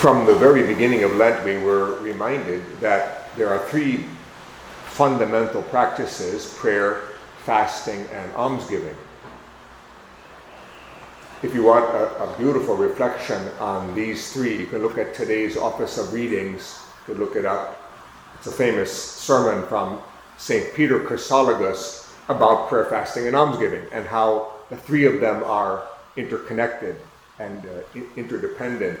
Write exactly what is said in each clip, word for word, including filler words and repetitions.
From the very beginning of Lent, we were reminded that there are three fundamental practices: prayer, fasting, and almsgiving. If you want a, a beautiful reflection on these three, you can look at today's Office of Readings. You can look it up. It's a famous sermon from Saint Peter Chrysologus about prayer, fasting, and almsgiving, and how the three of them are interconnected and uh, I- interdependent.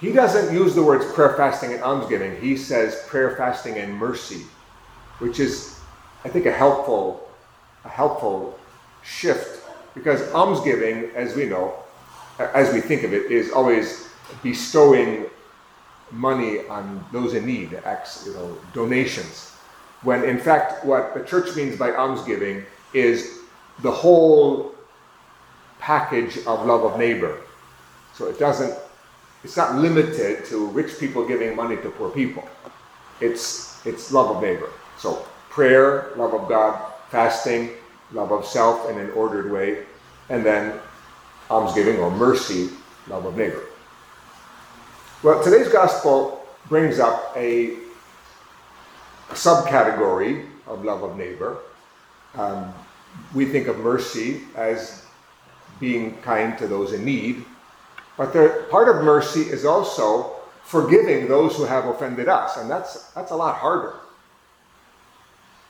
He doesn't use the words prayer, fasting, and almsgiving. He says prayer, fasting, and mercy, which is, I think, a helpful, a helpful shift, because almsgiving, as we know, as we think of it, is always bestowing money on those in need, acts, you know, donations. When in fact, what the church means by almsgiving is the whole package of love of neighbor. So it doesn't. It's not limited to rich people giving money to poor people. It's it's love of neighbor. So prayer, love of God; fasting, love of self in an ordered way; and then almsgiving or mercy, love of neighbor. Well, today's gospel brings up a subcategory of love of neighbor. Um, we think of mercy as being kind to those in need, but there, part of mercy is also forgiving those who have offended us, and that's that's a lot harder.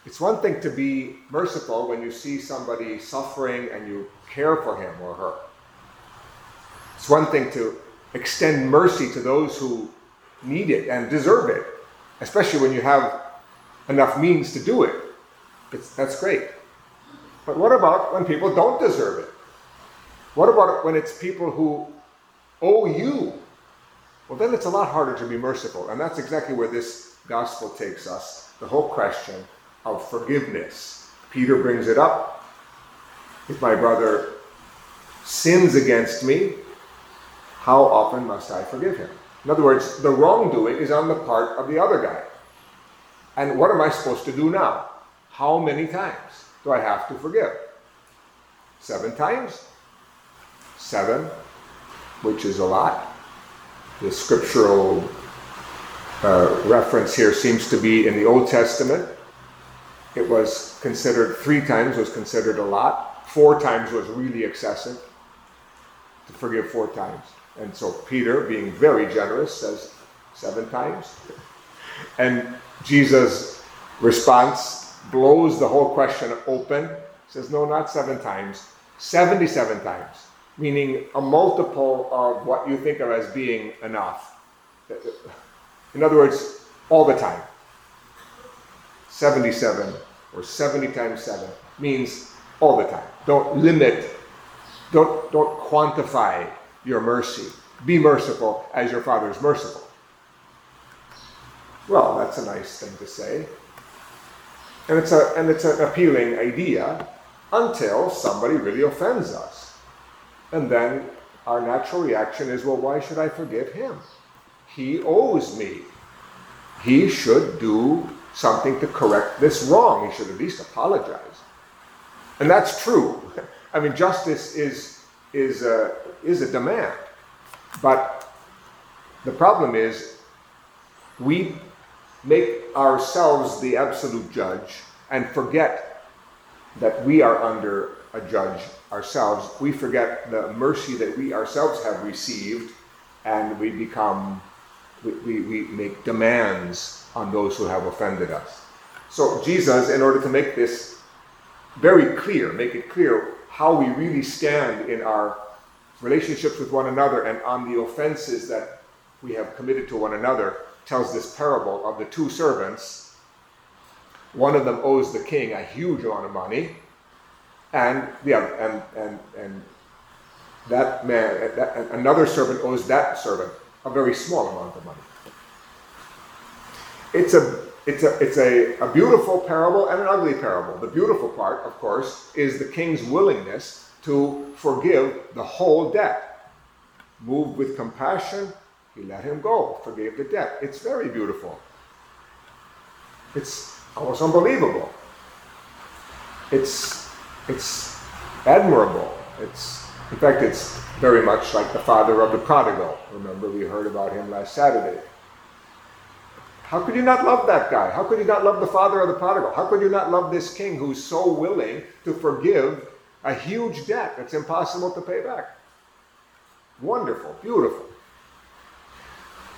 It's one thing to be merciful when you see somebody suffering and you care for him or her. It's one thing to extend mercy to those who need it and deserve it, especially when you have enough means to do it. It's, that's great. But what about when people don't deserve it? What about when it's people who owe you? Well, then it's a lot harder to be merciful. And that's exactly where this gospel takes us, the whole question of forgiveness. Peter brings it up. If my brother sins against me, how often must I forgive him? In other words, the wrongdoing is on the part of the other guy. And what am I supposed to do now? How many times do I have to forgive? Seven times? Seven, which is a lot. The scriptural uh, reference here seems to be in the Old Testament. It was considered, three times was considered a lot. Four times was really excessive, to forgive four times. And so Peter, being very generous, says seven times. And Jesus' response blows the whole question open. He says, no, not seven times, seventy-seven times, meaning a multiple of what you think of as being enough. In other words, all the time. seventy-seven or seventy times seven means all the time. Don't limit, don't, don't quantify your mercy. Be merciful as your Father is merciful. Well, that's a nice thing to say. And it's a and it's an appealing idea until somebody really offends us. And then our natural reaction is, well, why should I forgive him? He owes me. He should do something to correct this wrong. He should at least apologize. And that's true. I mean, justice is is a, is a demand. But the problem is we make ourselves the absolute judge and forget that we are under a judge ourselves. We forget the mercy that we ourselves have received, and we become, we, we, we make demands on those who have offended us. So Jesus, in order to make this very clear, make it clear how we really stand in our relationships with one another and on the offenses that we have committed to one another, tells this parable of the two servants. One of them owes the king a huge amount of money, and the other, and and and that man, that, another servant owes that servant a very small amount of money. It's a it's a it's a, a beautiful parable and an ugly parable. The beautiful part, of course, is the king's willingness to forgive the whole debt. Moved with compassion, he let him go, forgave the debt. It's very beautiful. It's almost unbelievable. It's it's admirable. It's In fact, it's very much like the father of the prodigal. Remember, we heard about him last Saturday. How could you not love that guy? How could you not love the father of the prodigal? How could you not love this king who's so willing to forgive a huge debt that's impossible to pay back? Wonderful, beautiful.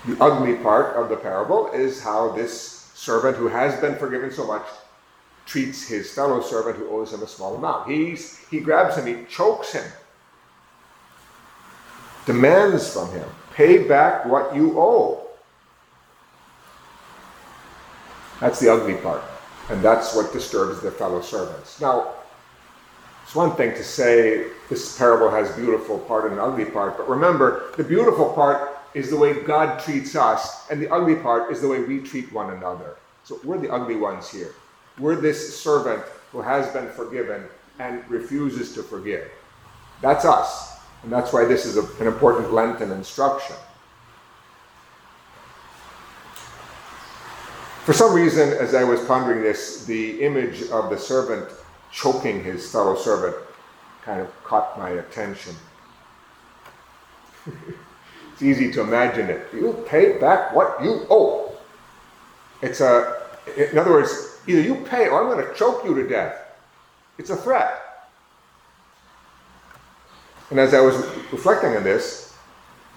The ugly part of the parable is how this servant who has been forgiven so much treats his fellow servant who owes him a small amount. He's, he grabs him, he chokes him, demands from him, pay back what you owe. That's the ugly part, and that's what disturbs the fellow servants. Now, it's one thing to say this parable has a beautiful part and an ugly part, but remember, the beautiful part is the way God treats us, and the ugly part is the way we treat one another. So we're the ugly ones here. We're this servant who has been forgiven and refuses to forgive. That's us, and that's why this is a, an important Lenten instruction. For some reason, as I was pondering this, the image of the servant choking his fellow servant kind of caught my attention. It's easy to imagine it. You pay back what you owe. It's a, in other words, either you pay or I'm going to choke you to death. It's a threat. And as I was reflecting on this,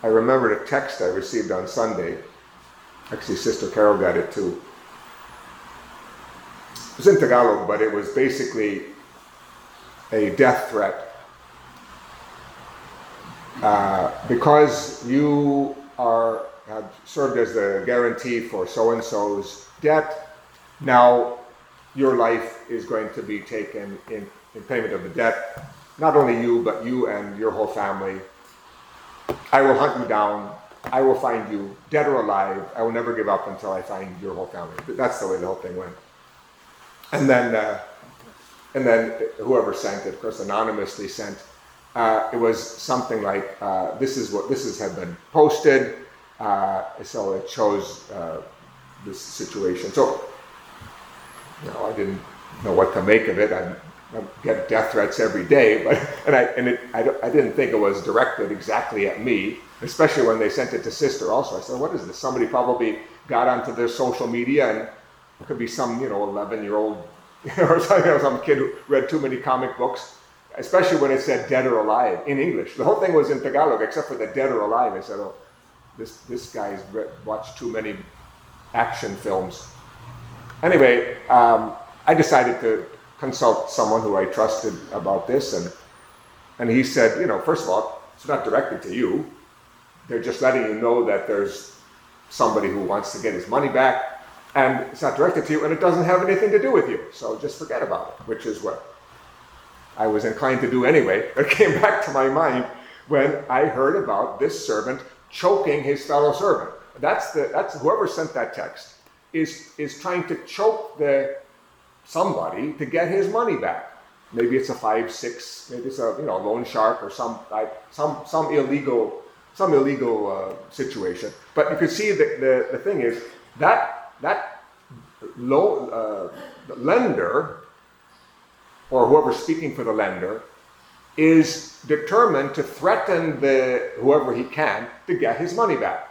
I remembered a text I received on Sunday. Actually, Sister Carol got it too. It was in Tagalog, but it was basically a death threat. Uh, because you are have served as the guarantee for so-and-so's debt, now your life is going to be taken in, in payment of the debt. Not only you, but you and your whole family. I will hunt you down. I will find you, dead or alive. I will never give up until I find your whole family. That's the way the whole thing went. And then uh, and then whoever sent it, of course, anonymously sent, uh, it was something like, uh, this is what this is, had been posted. Uh, so it shows uh, this situation. So, you know, I didn't know what to make of it. I, I get death threats every day, but and I and it, I, I didn't think it was directed exactly at me, especially when they sent it to Sister also. I said, what is this? Somebody probably got onto their social media, and it could be some, you know, eleven-year-old or something, or some kid who read too many comic books, especially when it said dead or alive in English. The whole thing was in Tagalog, except for the dead or alive. I said, oh, this, this guy's read, watched too many action films. Anyway, um, I decided to consult someone who I trusted about this, and and he said, you know, first of all, it's not directed to you. They're just letting you know that there's somebody who wants to get his money back. And it's not directed to you, and it doesn't have anything to do with you. So just forget about it, which is what I was inclined to do anyway. It came back to my mind when I heard about this servant choking his fellow servant. That's the that's whoever sent that text is is trying to choke the somebody to get his money back. Maybe it's a five six, maybe it's a you know loan shark or some like some some illegal some illegal uh, situation. But you can see that the the thing is that. That loan, uh, lender, or whoever's speaking for the lender, is determined to threaten the whoever he can to get his money back.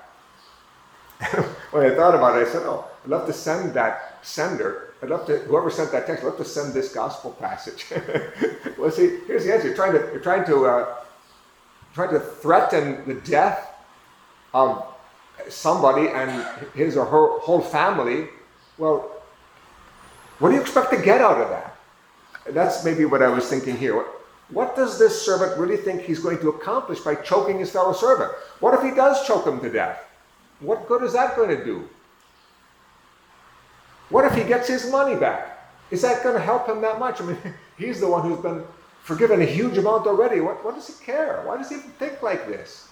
When I thought about it, I said, "Oh, I'd love to send that sender. I'd love to whoever sent that text. I'd love to send this gospel passage." Well, see, here's the answer. You're trying to you're trying to uh, trying to threaten the death of somebody and his or her whole family. Well, what do you expect to get out of that? That's maybe what I was thinking here. What does this servant really think he's going to accomplish by choking his fellow servant? What if he does choke him to death? What good is that going to do? What if he gets his money back? Is that going to help him that much? I mean, he's the one who's been forgiven a huge amount already. What, what does he care? Why does he even think like this?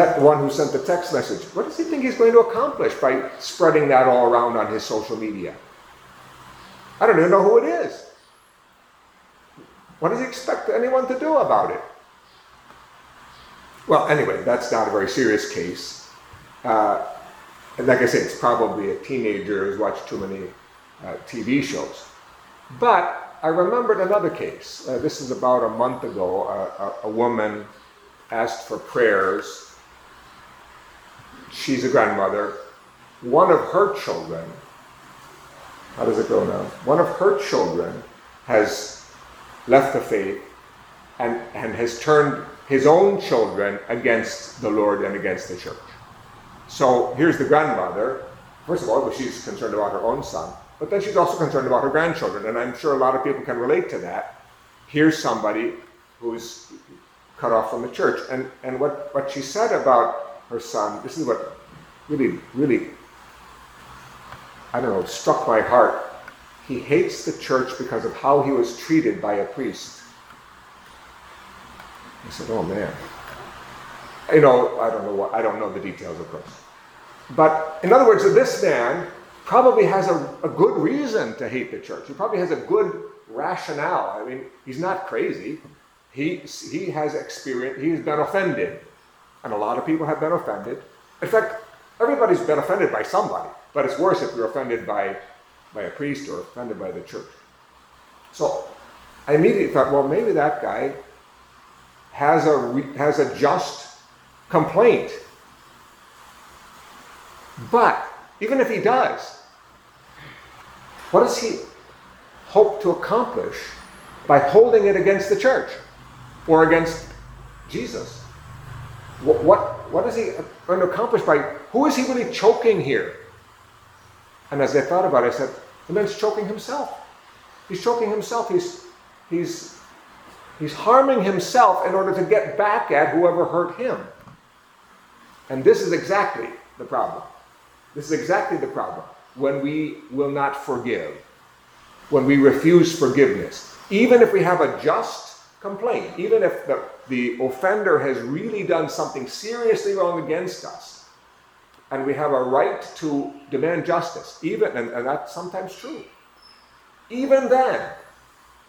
That one who sent the text message, what does he think he's going to accomplish by spreading that all around on his social media? I don't even know who it is. What does he expect anyone to do about it? Well, anyway, that's not a very serious case. Uh, and like I say, it's probably a teenager who's watched too many uh, T V shows. But I remembered another case. Uh, this is about a month ago. Uh, a, a woman asked for prayers. She's a grandmother. One of her children, how does it go now? One of her children has left the faith and, and has turned his own children against the Lord and against the church. So here's the grandmother. First of all, she's concerned about her own son, but then she's also concerned about her grandchildren, and I'm sure a lot of people can relate to that. Here's somebody who's cut off from the church. And, and what, what she said about her son, this is what really, really, I don't know, struck my heart. He hates the church because of how he was treated by a priest. I said, oh man. You know, I don't know what, I don't know the details, of course. But in other words, this man probably has a, a good reason to hate the church. He probably has a good rationale. I mean, he's not crazy. He he has experienced, he's been offended. And a lot of people have been offended. In fact, everybody's been offended by somebody. But it's worse if you're offended by, by a priest or offended by the church. So I immediately thought, well, maybe that guy has a has a just complaint. But even if he does, what does he hope to accomplish by holding it against the church or against Jesus? What what, what is he going to accomplish by, who is he really choking here? And as I thought about it, I said, the man's choking himself. He's choking himself. He's he's he's harming himself in order to get back at whoever hurt him. And this is exactly the problem. This is exactly the problem. When we will not forgive, when we refuse forgiveness, even if we have a just complaint, even if the, the offender has really done something seriously wrong against us, and we have a right to demand justice, even, and, and that's sometimes true, even then,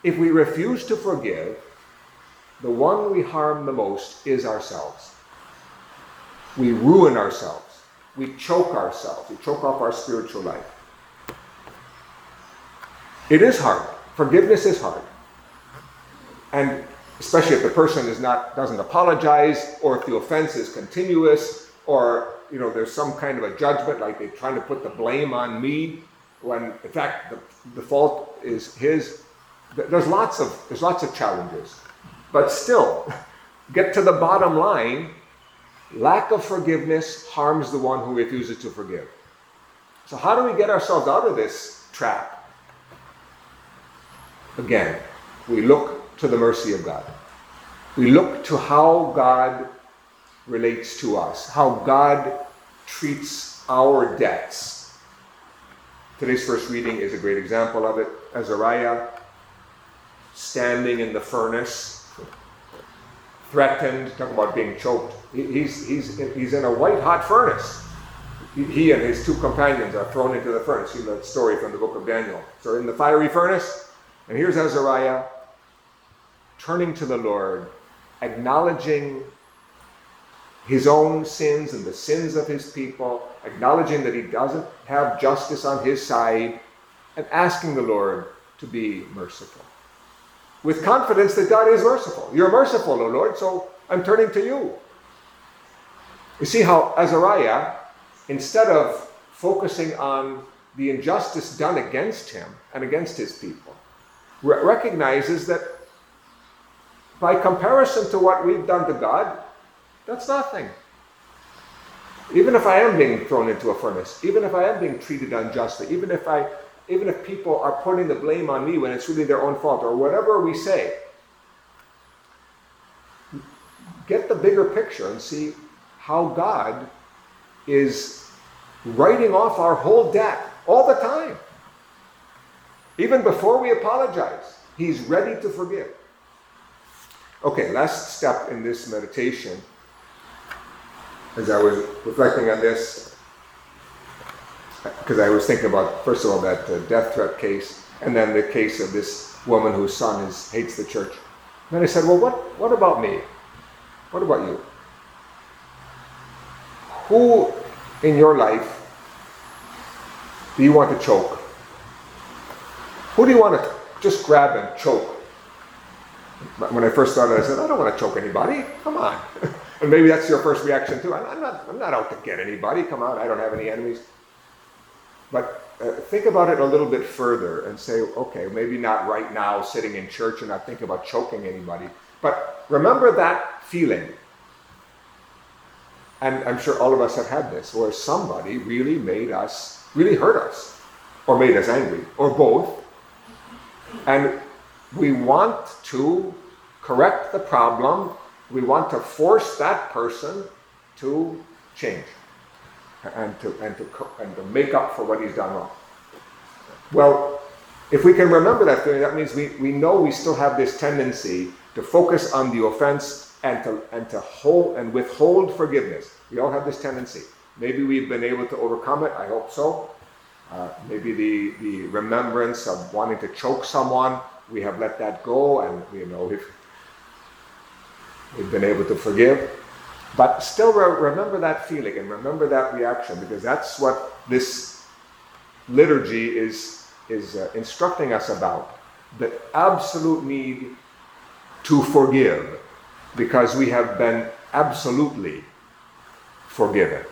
if we refuse to forgive, the one we harm the most is ourselves. We ruin ourselves. We choke ourselves. We choke off our spiritual life. It is hard. Forgiveness is hard. And especially if the person is not doesn't apologize, or if the offense is continuous, or you know there's some kind of a judgment, like they're trying to put the blame on me, when in fact the, the fault is his. There's lots of there's lots of challenges. But still, get to the bottom line. Lack of forgiveness harms the one who refuses to forgive. So how do we get ourselves out of this trap? Again, we look to the mercy of God. We look to how God relates to us, how God treats our debts. Today's first reading is a great example of it. Azariah, standing in the furnace, threatened, talking about being choked. He's, he's, in, he's in a white-hot furnace. He, he and his two companions are thrown into the furnace. You know that story from the book of Daniel. So in the fiery furnace, and here's Azariah turning to the Lord, acknowledging his own sins and the sins of his people, acknowledging that he doesn't have justice on his side, and asking the Lord to be merciful. With confidence that God is merciful. You're merciful, O Lord, so I'm turning to you. You see how Azariah, instead of focusing on the injustice done against him and against his people, re- recognizes that by comparison to what we've done to God, that's nothing. Even if I am being thrown into a furnace, even if I am being treated unjustly, even if I, even if people are putting the blame on me when it's really their own fault, or whatever we say, get the bigger picture and see how God is writing off our whole debt all the time. Even before we apologize, he's ready to forgive. Okay, last step in this meditation. As I was reflecting on this, because I was thinking about, first of all, that uh, death threat case, and then the case of this woman whose son is, hates the church. And then I said, well, what, what about me? What about you? Who in your life do you want to choke? Who do you want to just grab and choke. When I first started, I said, I don't want to choke anybody. Come on. And maybe that's your first reaction too. I'm not, I'm not out to get anybody. Come on, I don't have any enemies. But uh, think about it a little bit further and say, okay, maybe not right now sitting in church and not thinking about choking anybody. But remember that feeling. And I'm sure all of us have had this, where somebody really made us, really hurt us, or made us angry, or both. And we want to correct the problem. We want to force that person to change and to, and to, and to make up for what he's done wrong. Well, if we can remember that feeling, that means we, we know we still have this tendency to focus on the offense and to, and to hold and withhold forgiveness. We all have this tendency. Maybe we've been able to overcome it. I hope so. Uh, maybe the, the remembrance of wanting to choke someone, we have let that go, and you know we've, we've been able to forgive. But still re- remember that feeling and remember that reaction, because that's what this liturgy is, is uh, instructing us about. The absolute need to forgive, because we have been absolutely forgiven.